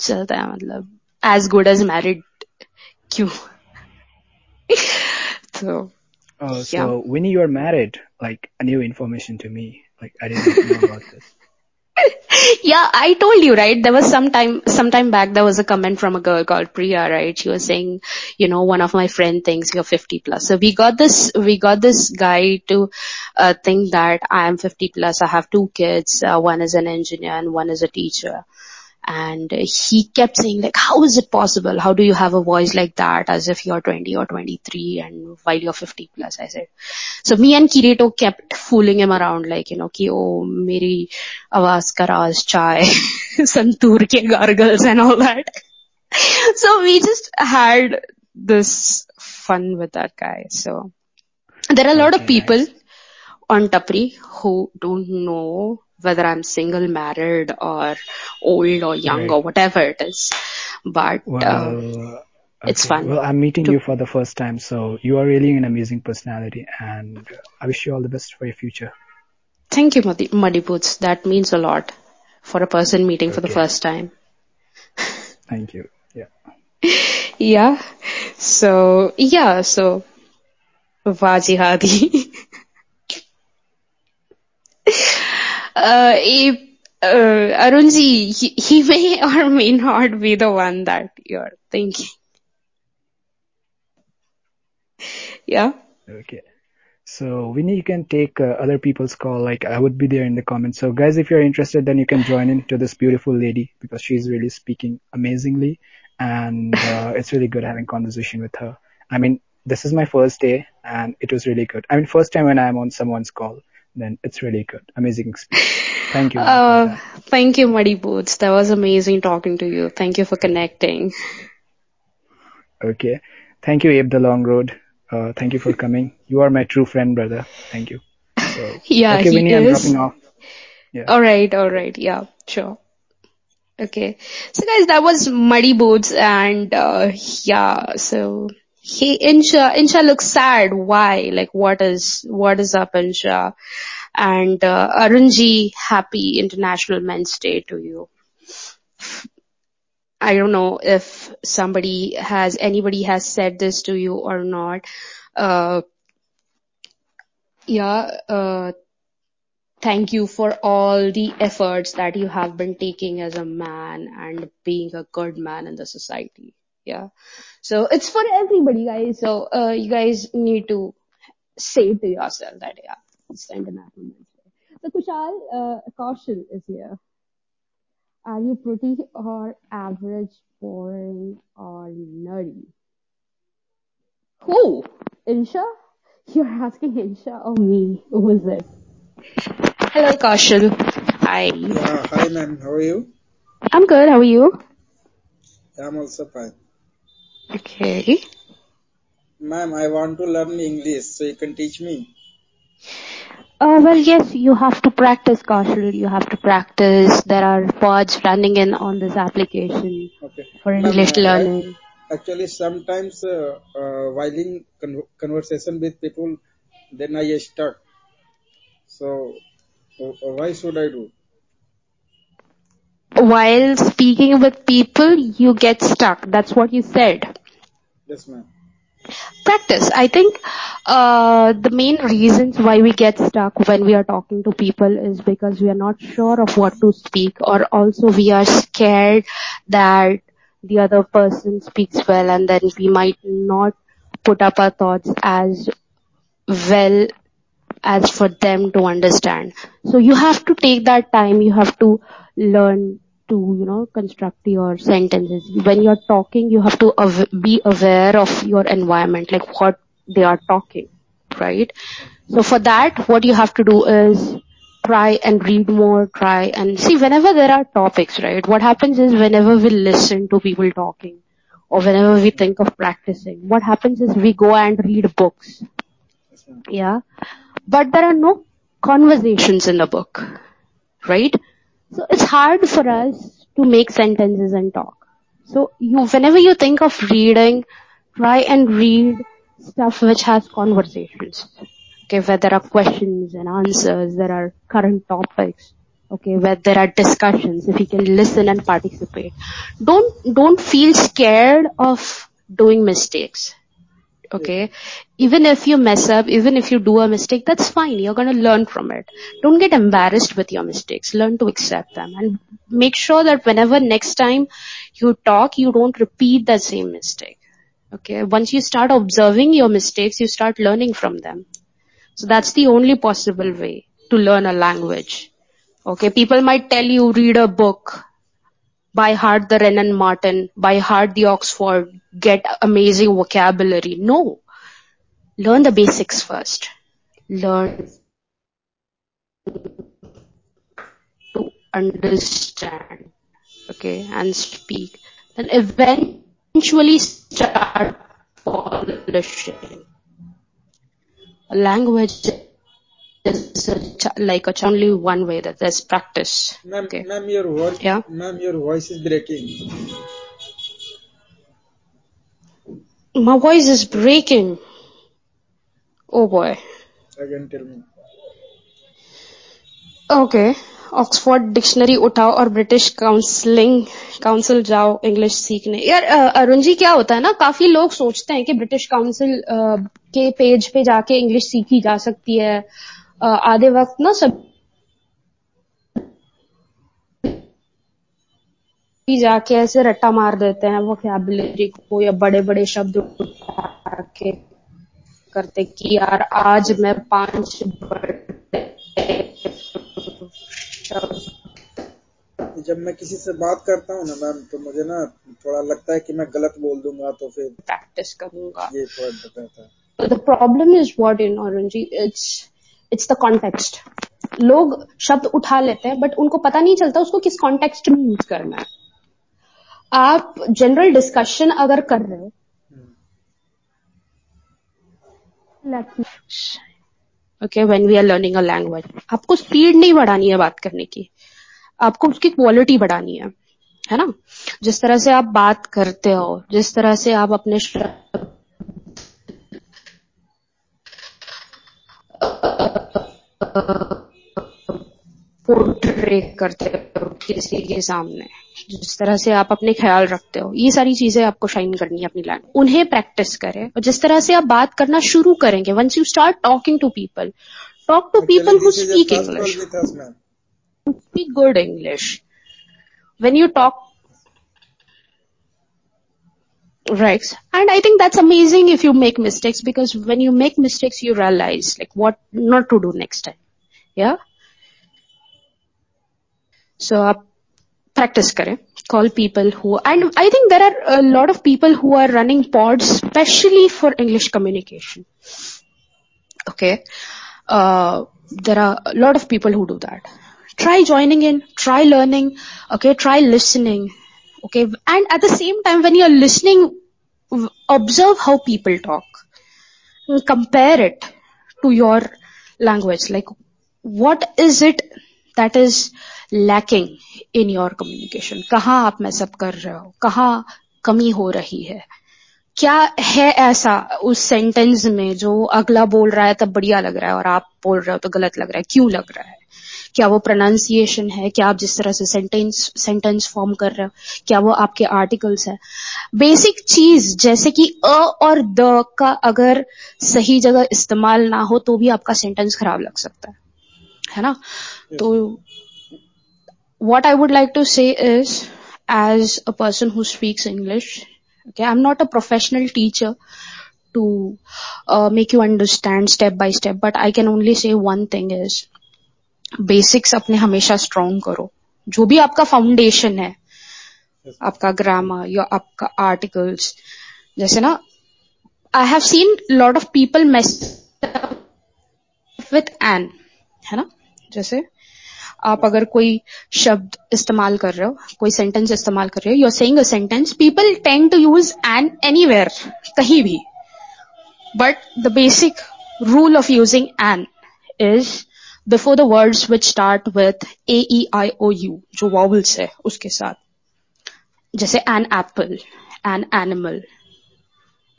chalta hai matlab. As good as married, Q. So, oh, so yeah. Winnie, you are married. Like, a new information to me. Like, I didn't know about this. Yeah, I told you, right? There was some time, some time back, there was a comment from a girl called Priya, right? She was saying, you know, one of my friend thinks you're fifty plus. So we got this, we got this guy to uh, think that I am fifty plus. I have two kids. Uh, one is an engineer and one is a teacher. And he kept saying, like, how is it possible? How do you have a voice like that as if you're twenty or twenty-three and while you're fifty plus, I said. So me and Kirito kept fooling him around, like, you know, ki, oh, meri awaz ka raaz chai, santoor ke gargles and all that. So we just had this fun with that guy. So there are a lot okay, of people nice. on Tapri who don't know whether I'm single, married, or old, or young, right. or whatever it is. But well, um, okay. it's fun. Well, I'm meeting to- you for the first time, so you are really an amazing personality, and I wish you all the best for your future. Thank you, Madi, Madi Boots. That means a lot for a person meeting okay. for the first time. Thank you. Yeah. Yeah. So, yeah, so, Vajihadi. uh, if, uh, Arunji, he, he may or may not be the one that you're thinking. Yeah. Okay. So, Vinny, you can take uh, other people's call. Like, I would be there in the comments. So, guys, if you're interested, then you can join in to this beautiful lady because she's really speaking amazingly. And uh, it's really good having conversation with her. I mean, this is my first day and it was really good. I mean, first time when I'm on someone's call, then it's really good. Amazing experience. Thank you. Uh, thank you, Madi Boots. That was amazing talking to you. Thank you for connecting. Okay. Thank you, Abe the Long Road. Uh, thank you for coming. You are my true friend, brother. Thank you. So, yeah, okay, Vinny, I'm dropping off. Yeah. All right, all right. Yeah, sure. Okay. So, guys, that was Madi Boots and uh, yeah, so... Hey, Insha, Insha looks sad. Why? Like, what is, what is up, Insha? And, uh, Arunji, happy International Men's Day to you. I don't know if somebody has, anybody has said this to you or not. Uh, yeah, uh, thank you for all the efforts that you have been taking as a man and being a good man in the society. Yeah. So it's for everybody, guys. So, uh, you guys need to say to yourself that, yeah, it's International Men's Day. So, Kushal, uh, Kaushal is here. Are you pretty or average, boring or nerdy? Who? Insha? You're asking Insha or me? Who is this? Hello, Kaushal. Hi. Uh, hi, ma'am. How are you? I'm good. How are you? I'm also fine. Okay. Ma'am, I want to learn English, so you can teach me. Uh, well, yes, you have to practice, Kaushal. You have to practice. There are pods running in on this application okay. for English ma'am, learning. I, actually, sometimes uh, uh, while in con- conversation with people, then I get stuck. So, uh, why should I do? While speaking with people, you get stuck. That's what you said. Yes, ma'am. Practice. I think uh, the main reasons why we get stuck when we are talking to people is because we are not sure of what to speak, or also we are scared that the other person speaks well and then we might not put up our thoughts as well as for them to understand. So you have to take that time. You have to learn to, you know, construct your sentences. When you're talking, you have to av- be aware of your environment, like what they are talking, right? So for that, what you have to do is try and read more, try and see whenever there are topics, right? What happens is whenever we listen to people talking or whenever we think of practicing, what happens is we go and read books. Yeah. But there are no conversations in the book, right? So it's hard for us to make sentences and talk. So you, whenever you think of reading, try and read stuff which has conversations. Okay, where there are questions and answers, there are current topics. Okay, where there are discussions, if you can listen and participate. Don't, don't feel scared of doing mistakes. Okay, even if you mess up, even if you do a mistake, that's fine. You're going to learn from it. Don't get embarrassed with your mistakes. Learn to accept them and make sure that whenever next time you talk, you don't repeat that same mistake. Okay, once you start observing your mistakes, you start learning from them. So that's the only possible way to learn a language. Okay, people might tell you read a book. By heart the Renan Martin, by heart the Oxford, get amazing vocabulary. No. Learn the basics first. Learn to understand, okay, and speak. Then eventually start polishing. A language is ch- like it's only one way, that there's practice. Ma'am, okay. ma'am, your voice, yeah? ma'am, your voice is breaking. My voice is breaking. Oh boy. Again, tell me. Okay. Oxford Dictionary उठाओ और British Counseling Council जाओ English सीखने. यार अरुणजी क्या होता है ना, काफी लोग सोचते हैं कि British Council uh, के पेज पे जाके English सीखी जा सकती है. Uh, आधे वक्त ना सब जाके ऐसे रट्टा मार देते हैं वोकैबुलरी को या बड़े बड़े शब्द के करते कि यार आज मैं पांच बड़े। जब मैं किसी से बात करता हूँ ना मैम तो मुझे ना थोड़ा लगता है कि मैं गलत बोल दूंगा तो फिर प्रैक्टिस करूंगा ये थोड़ा है। The problem is what in orangey it's it's the context. लोग शब्द उठा लेते हैं बट उनको पता नहीं चलता उसको किस कॉन्टेक्स्ट में यूज करना है। आप जनरल डिस्कशन अगर कर रहे हो okay when we are learning a language आपको स्पीड नहीं बढ़ानी है बात करने की, आपको उसकी क्वालिटी बढ़ानी है, है ना। जिस तरह से आप बात करते हो, जिस तरह से आप अपने पोर्ट्रे करते हो किसी के सामने, जिस तरह से आप अपने ख्याल रखते हो, ये सारी चीजें आपको शाइन करनी है अपनी लैंग्वेज। उन्हें प्रैक्टिस करें और जिस तरह से आप बात करना शुरू करेंगे once you start talking to people talk to people who speak English speak good English when you talk right and I think that's amazing if you make mistakes because when you make mistakes you realize like what not to do next time yeah so aap practice kare call people who and I think there are a lot of people who are running pods specially for English communication okay uh there are a lot of people who do that. Try joining in, try learning, okay, try listening. Okay, and at the same time, when you're listening, observe how people talk. Compare it to your language. Like, what is it that is lacking in your communication? कहाँ आप mess up कर रहे हो? कहाँ कमी हो रही है? क्या है ऐसा उस सेंटेंस में जो अगला बोल रहा है तब बढ़िया लग रहा है और आप बोल रहे हो तो गलत लग रहा है? क्यों लग रहा है? क्या वो प्रोनाउंसिएशन है? क्या आप जिस तरह से सेंटेंस सेंटेंस फॉर्म कर रहे हो, क्या वो आपके आर्टिकल्स है? बेसिक चीज जैसे कि अ और द का अगर सही जगह इस्तेमाल ना हो तो भी आपका सेंटेंस खराब लग सकता है, है ना। तो what I would like to say is as a person who speaks English okay I am not a professional teacher to make you understand step by step but I can only say one thing is basics अपने हमेशा strong करो। जो भी आपका foundation है, आपका grammar या आपका आर्टिकल्स, जैसे ना I have seen lot of people mess with an, है ना। जैसे आप अगर कोई शब्द इस्तेमाल कर रहे हो, कोई सेंटेंस इस्तेमाल कर रहे हो, you are saying a sentence, people tend to use an anywhere, कहीं भी, but the basic rule of using an is before the words which start with a e i o u, जो vowels है उसके साथ, जैसे an apple, an animal,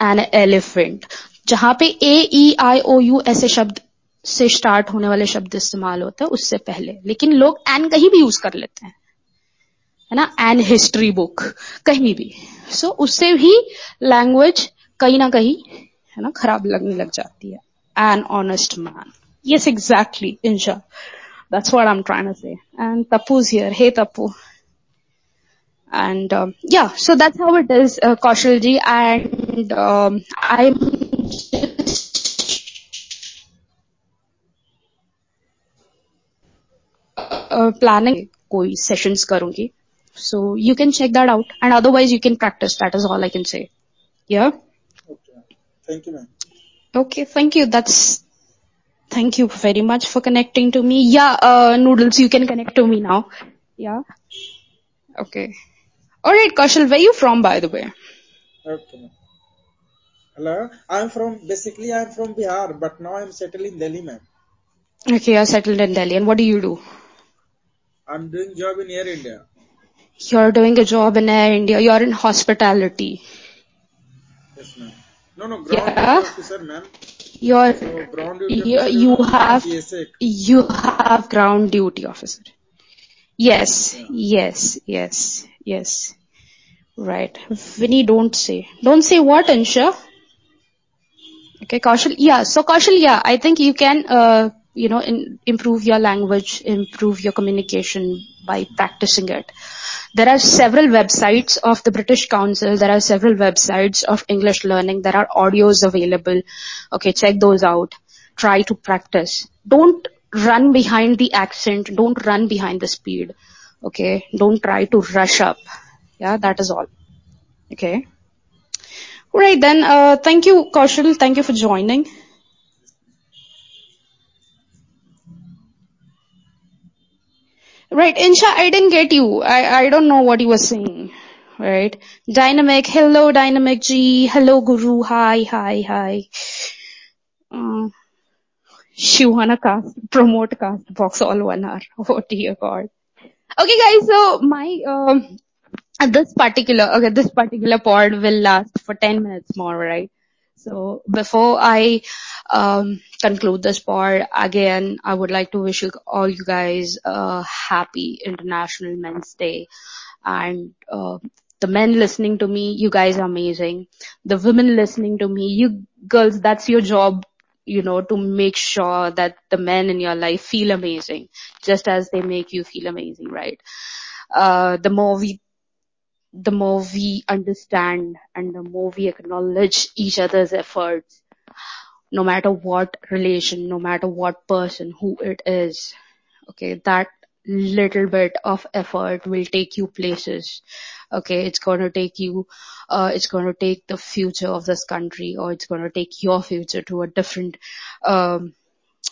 an elephant, जहां पे a e i o u ऐसे शब्द से स्टार्ट होने वाले शब्द इस्तेमाल होते हैं उससे पहले। लेकिन लोग an कहीं भी यूज कर लेते हैं, है ना, an history book, कहीं भी। सो so, उससे भी लैंग्वेज कहीं ना कहीं, है ना, खराब लगने लग जाती है। an honest man. Yes, exactly, Insha. That's what I'm trying to say. And Tapu's here. Hey, Tapu. And, um, yeah, so that's how it is, uh, Kaushal ji. And um, I'm just uh, planning koi sessions karungi. So you can check that out. And otherwise you can practice. That is all I can say. Yeah? Okay. Thank you, ma'am. Okay, thank you. That's... Thank you very much for connecting to me. Yeah, uh, Noodles, you can connect to me now. Yeah. Okay. All right, Kaushal, where are you from, by the way? Okay. Hello. I'm from, basically, I'm from Bihar, but now I'm settled in Delhi, ma'am. Okay, you're settled in Delhi. And what do you do? I'm doing job in Air India. You're doing a job in Air India. You're in hospitality. Yes, ma'am. No, no, ground yeah. officer, ma'am. Your, so ground duty you, you have G S A. You have ground duty officer. Yes, yeah. yes, yes, yes. Right. Vinny, don't say. Don't say what, Insha? Okay, Kaushal. Yeah, so Kaushal, yeah, I think you can uh, you know, in, improve your language, improve your communication by practicing it. There are several websites of the British Council. There are several websites of English learning. There are audios available. Okay, check those out. Try to practice. Don't run behind the accent. Don't run behind the speed. Okay, don't try to rush up. Yeah, that is all. Okay. All right, then. Uh, thank you, Kaushal. Thank you for joining. Right, Insha, I didn't get you. I, I don't know what you were saying. Right. Dynamic. Hello, Dynamic G. Hello, Guru. Hi, hi, hi. Uh, she wanna cast, promote cast box all one hour. Oh dear God. Okay guys, so my, um, this particular, okay, this particular pod will last for ten minutes more, right? So before I um conclude this part, again, I would like to wish you, all you guys a happy International Men's Day. And uh, the men listening to me, you guys are amazing. The women listening to me, you girls, that's your job, you know, to make sure that the men in your life feel amazing, just as they make you feel amazing, right? Uh, the more we the more we understand and the more we acknowledge each other's efforts, no matter what relation, no matter what person, who it is, okay, that little bit of effort will take you places. Okay, it's going to take you, uh, it's going to take the future of this country, or it's going to take your future to a different um,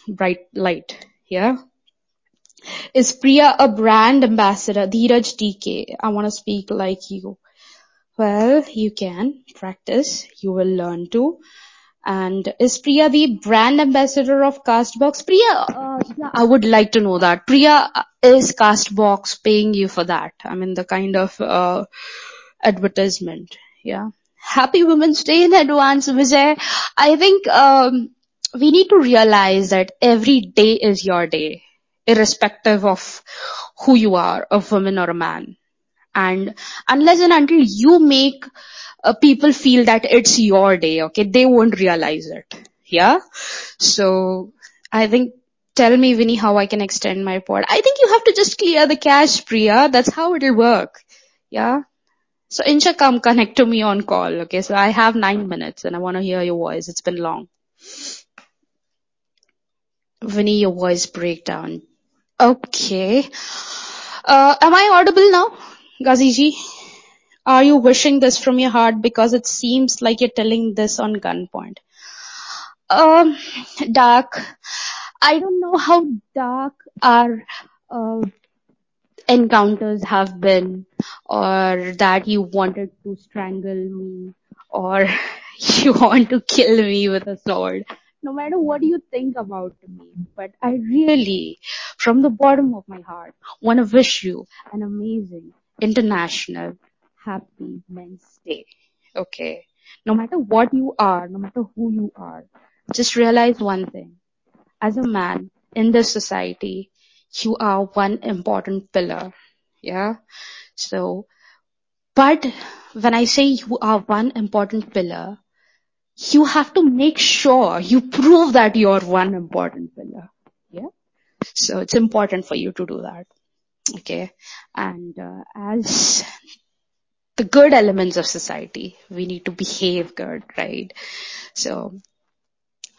bright light. Yeah. Is Priya a brand ambassador? Dheeraj D K, I want to speak like you. Well, you can practice. You will learn to. And is Priya the brand ambassador of CastBox? Priya, uh, yeah, I would like to know that. Priya, is CastBox paying you for that? I mean, the kind of uh, advertisement. Yeah. Happy Women's Day in advance, Vijay. I think um, we need to realize that every day is your day, irrespective of who you are, a woman or a man. And unless and until you make uh, people feel that it's your day, okay, they won't realize it. Yeah. So I think, tell me, Vinny, how I can extend my pod. I think you have to just clear the cache, Priya. That's how it'll work. Yeah. So Insha, come connect to me on call. Okay. So I have nine minutes and I want to hear your voice. It's been long. Vinny, your voice breakdown. Okay. Uh, am I audible now? Gazi Ji, are you wishing this from your heart? Because it seems like you're telling this on gunpoint. Um, dark. I don't know how dark our uh, encounters have been, or that you wanted to strangle me, or you want to kill me with a sword. No matter what you think about me, but I really, from the bottom of my heart, want to wish you an amazing International Happy Men's Day. Okay. No matter what you are, no matter who you are, just realize one thing. As a man in this society, you are one important pillar. Yeah. So, but when I say you are one important pillar, you have to make sure you prove that you're one important pillar. Yeah. So it's important for you to do that. Okay. And uh, as the good elements of society, we need to behave good, right? So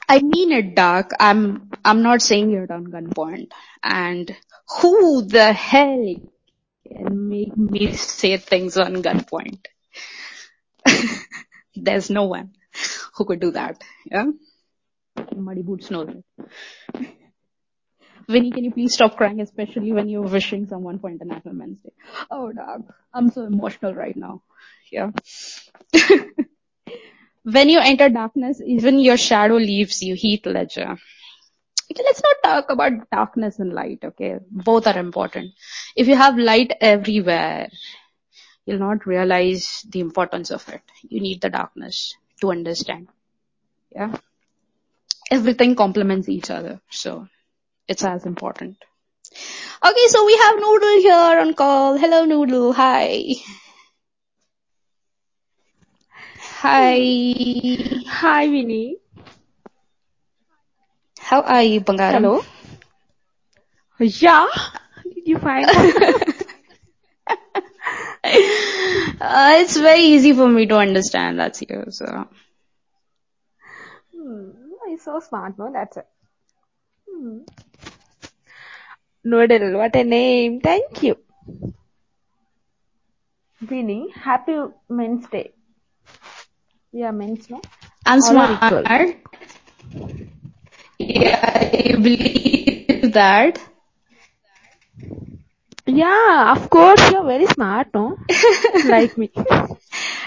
I mean it, Doc. I'm, I'm not saying it on gunpoint. And who the hell can make me say things on gunpoint? There's no one who could do that. Yeah. Madi Boots knows it. Vinny, can you please stop crying, especially when you're wishing someone for International Men's Day? Oh, dog. I'm so emotional right now. Yeah. When you enter darkness, even your shadow leaves you. Heath Ledger. Okay, let's not talk about darkness and light, okay? Both are important. If you have light everywhere, you'll not realize the importance of it. You need the darkness to understand. Yeah. Everything complements each other. So it's as important. Okay, so we have Noodle here on call. Hello, Noodle. Hi. Hi. Hi, Vinny. How are you, Bangaram? Hello. Yeah? Did you find it? uh, it's very easy for me to understand. That's you. So. Hmm. He's so smart, no? That's it. Hmm. Noodle, what a name. Thank you. Vinny, happy Men's Day. Yeah, Men's, no? I'm All smart. Yeah, I believe that. Yeah, of course, you're very smart, no? Like me.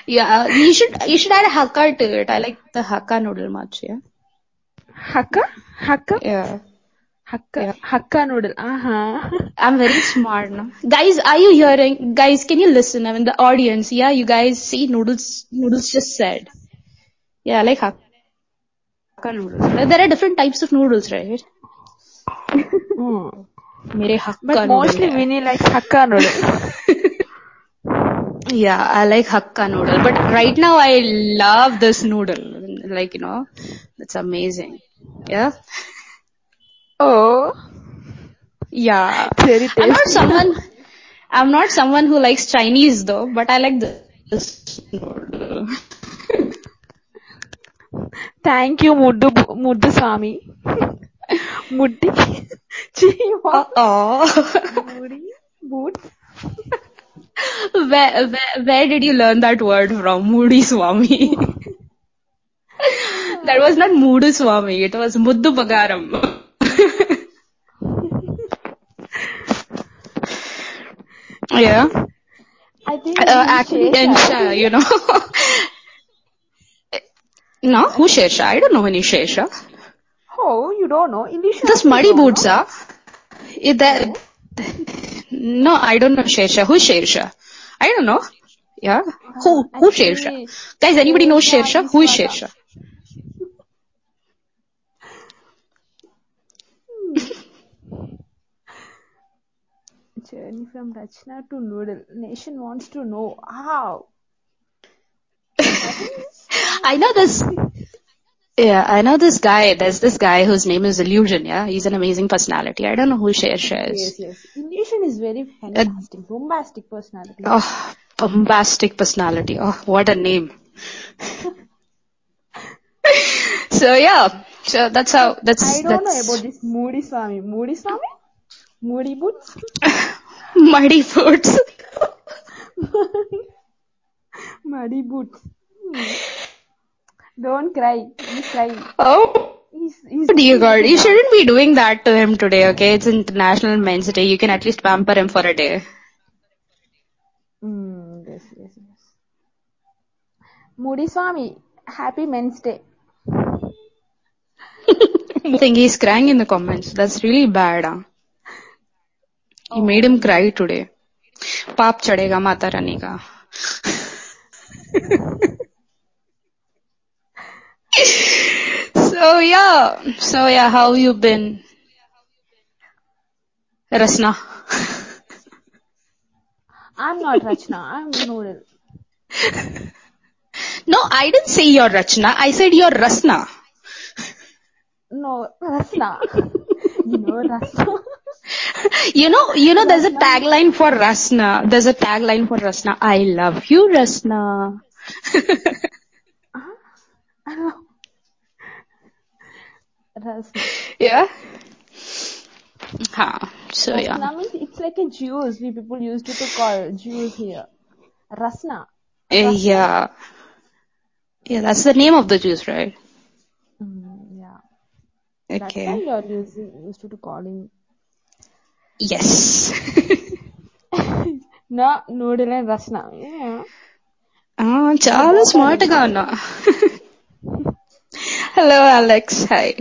Yeah, you should you should add Hakka to it. I like the Hakka noodle much, yeah. Hakka? Hakka? Yeah. Hakka, yeah. Hakka noodle. Uh-huh. I'm very smart, no? Guys, are you hearing? Guys, can you listen? I'm in the audience. Yeah, you guys see noodles, noodles just said. Yeah, like Hakka. Hakka noodles. There are different types of noodles, right? Mm. But mostly Vinny likes Hakka noodle. Yeah, I like Hakka noodle. But right now I love this noodle. Like, you know, it's amazing. Yeah. Oh. Yeah. Very tasty. I'm not someone, I'm not someone who likes Chinese though, but I like this, this noodle. Thank you, Moodi, Moodi Swami. Moodi. Moodi Boots. Where, where, where did you learn that word from? Moodi Swami. That was not Moodi Swami, it was Muddu Bagaram. Yeah. I think uh, actually Insha, you know. No, who Shesha? I don't know any Shesha. Oh, you don't know? Illusion. This Madi Boots, ah. No? No, I don't know Shesha. Who's Shesha? I don't know. Yeah. Uh, who? Who Shesha? Guys, anybody know Shesha? Who is Shesha? Journey from Rachna to Noodle. Nation wants to know how. I know this. Yeah, I know this guy. There's this guy whose name is Illusion, yeah? He's an amazing personality. I don't know who Shesha is. Yes, yes. Illusion is very fantastic, uh, bombastic personality. Oh, bombastic personality. Oh, what a name. So, yeah. So, that's how... That's, I don't that's... know about this Moodi Swami. Moodi Swami? Moodi Boots? Muddy Boots. Muddy Boots. Hmm. Don't cry. He's crying. Oh, he's, he's dear God. You shouldn't be doing that to him today, okay? It's International Men's Day. You can at least pamper him for a day. Mm, yes, yes, yes. Moodi Swami, happy Men's Day. I think he's crying in the comments. That's really bad. Huh? Oh. You made him cry today. Paap chadega Mata Rani ka. So yeah, so yeah, how you been, Rasna? I'm not Rachna, I'm Noodle. No, I didn't say you're Rachna, I said you're Rasna. No, Rasna. You know Rasna. You know, you know, there's a tagline for Rasna. There's a tagline for Rasna. I love you, Rasna. I love Rasna. Yeah. Ha. So Rasna, yeah. Rasna means it's like a juice. We people used to, to call juice here. Rasna. Rasna. Uh, yeah. Yeah, that's the name of the juice, right? Mm, yeah. Okay. That's why you're using, used to, to calling. Yes. No, noodle and Rasna. Yeah. Ah, chala smart ga na. Hello, Alex. Hi.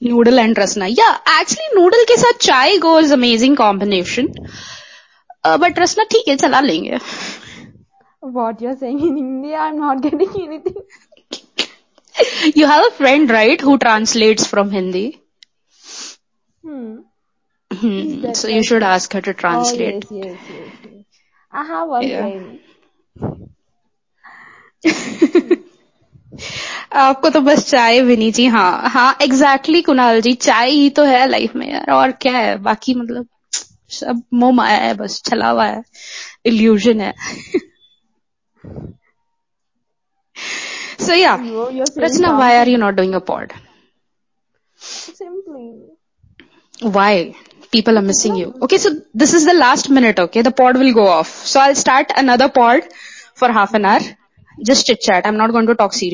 Noodle and Rasna. Yeah, actually, noodle ke saath chai goes amazing combination. Uh, but Rasna, theek hai, chala lenge. What you're saying in India, I'm not getting anything. You have a friend, right, who translates from Hindi? Hmm. Hmm. So you should ask her to translate. Oh, yes, yes, yes, yes. I have one friend. Yeah. आपको तो बस चाय विनी जी। हाँ हाँ exactly Kunal जी, चाय ही तो है life में यार, और क्या है बाकी, मतलब सब मोह माया है, बस छला हुआ है, इल्यूजन है। So yeah, Rasna, why are you not doing a pod? Simply. Why? People are missing you. Okay, so this is the last minute, okay? The pod will go off. So I'll start another pod for half an hour. Just chit chat. I'm not going to talk seriously.